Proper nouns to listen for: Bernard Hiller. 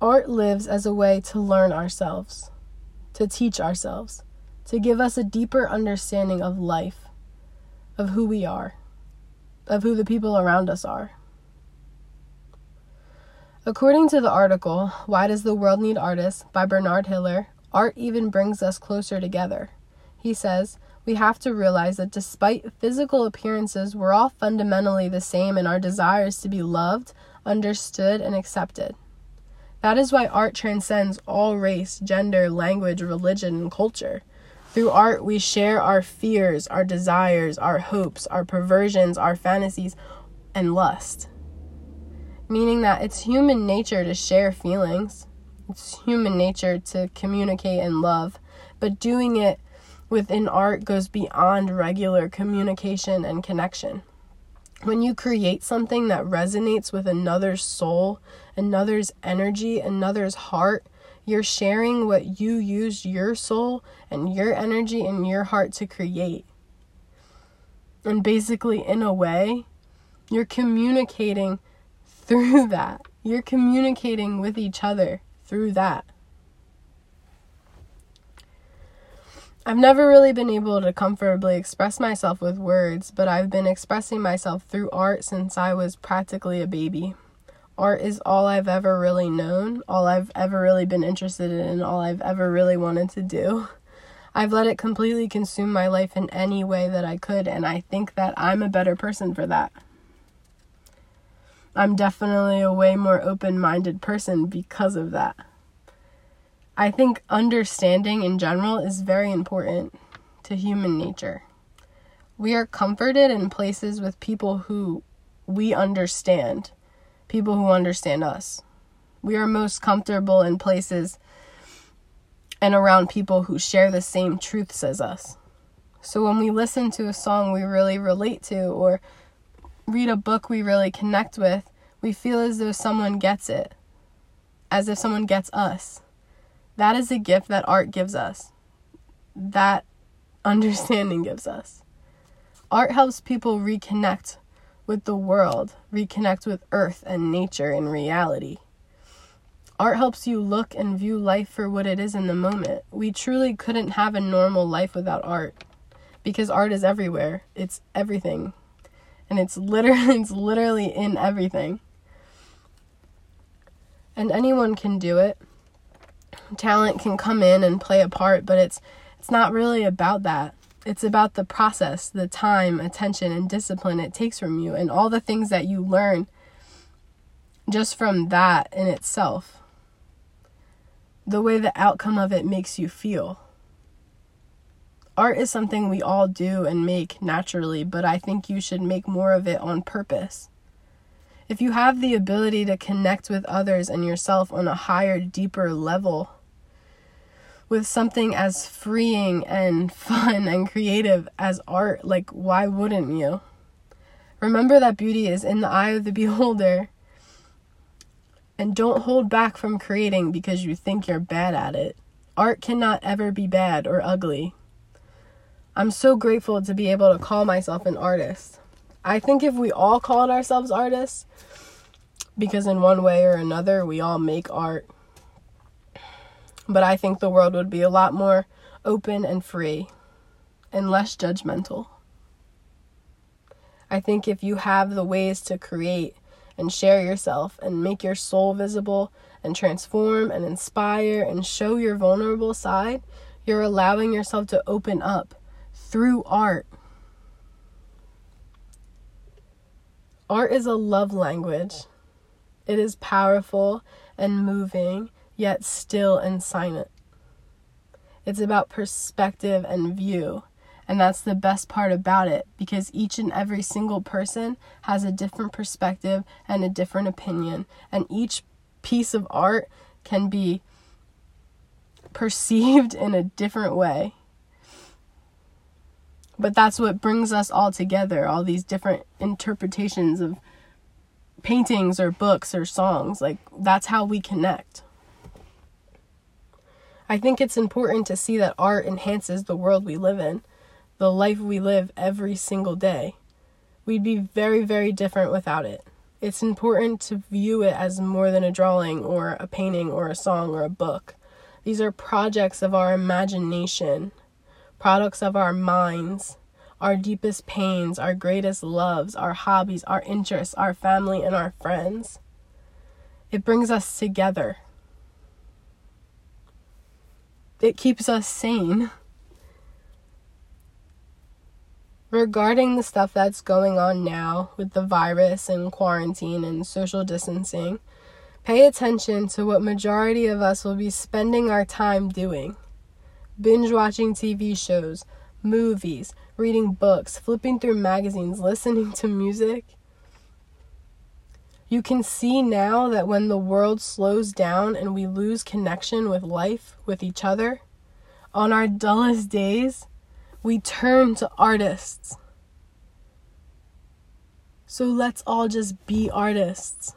Art lives as a way to learn ourselves, to teach ourselves, to give us a deeper understanding of life, of who we are, of who the people around us are. According to the article, Why Does the World Need Artists? By Bernard Hiller, art even brings us closer together. He says, we have to realize that despite physical appearances, we're all fundamentally the same in our desires to be loved, understood, and accepted. That is why art transcends all race, gender, language, religion, and culture. Through art, we share our fears, our desires, our hopes, our perversions, our fantasies, and lust. Meaning that it's human nature to share feelings. It's human nature to communicate and love. But doing it within art goes beyond regular communication and connection. When you create something that resonates with another's soul, another's energy, another's heart, you're sharing what you used your soul and your energy and your heart to create. And basically, in a way, you're communicating through that. You're communicating with each other through that. I've never really been able to comfortably express myself with words, but I've been expressing myself through art since I was practically a baby. Art is all I've ever really known, all I've ever really been interested in, all I've ever really wanted to do. I've let it completely consume my life in any way that I could, and I think that I'm a better person for that. I'm definitely a way more open-minded person because of that. I think understanding in general is very important to human nature. We are comforted in places with people who we understand, people who understand us. We are most comfortable in places and around people who share the same truths as us. So when we listen to a song we really relate to or read a book we really connect with, we feel as though someone gets it, as if someone gets us. That is a gift that art gives us, that understanding gives us. Art helps people reconnect with the world, reconnect with earth and nature and reality. Art helps you look and view life for what it is in the moment. We truly couldn't have a normal life without art, because art is everywhere. It's everything, and it's literally in everything. And anyone can do it. Talent can come in and play a part, but it's not really about that. It's about the process, the time, attention, and discipline it takes from you, and all the things that you learn just from that in itself. The way the outcome of it makes you feel. Art is something we all do and make naturally, but I think you should make more of it on purpose. If you have the ability to connect with others and yourself on a higher, deeper level, with something as freeing and fun and creative as art, like, why wouldn't you? Remember that beauty is in the eye of the beholder, and don't hold back from creating because you think you're bad at it. Art cannot ever be bad or ugly. I'm so grateful to be able to call myself an artist. I think if we all called ourselves artists, because in one way or another, we all make art, but I think the world would be a lot more open and free and less judgmental. I think if you have the ways to create and share yourself and make your soul visible and transform and inspire and show your vulnerable side, you're allowing yourself to open up through art. Art is a love language. It is powerful and moving, yet still and silent. It's about perspective and view, and that's the best part about it, because each and every single person has a different perspective and a different opinion, and each piece of art can be perceived in a different way. But that's what brings us all together, all these different interpretations of paintings or books or songs. Like, that's how we connect. I think it's important to see that art enhances the world we live in, the life we live every single day. We'd be very, very different without it. It's important to view it as more than a drawing or a painting or a song or a book. These are projects of our imagination, products of our minds, our deepest pains, our greatest loves, our hobbies, our interests, our family, and our friends. It brings us together. It keeps us sane. Regarding the stuff that's going on now with the virus and quarantine and social distancing, pay attention to what majority of us will be spending our time doing. Binge watching TV shows, movies, reading books, flipping through magazines, listening to music. You can see now that when the world slows down and we lose connection with life, with each other, on our dullest days, we turn to artists. So let's all just be artists.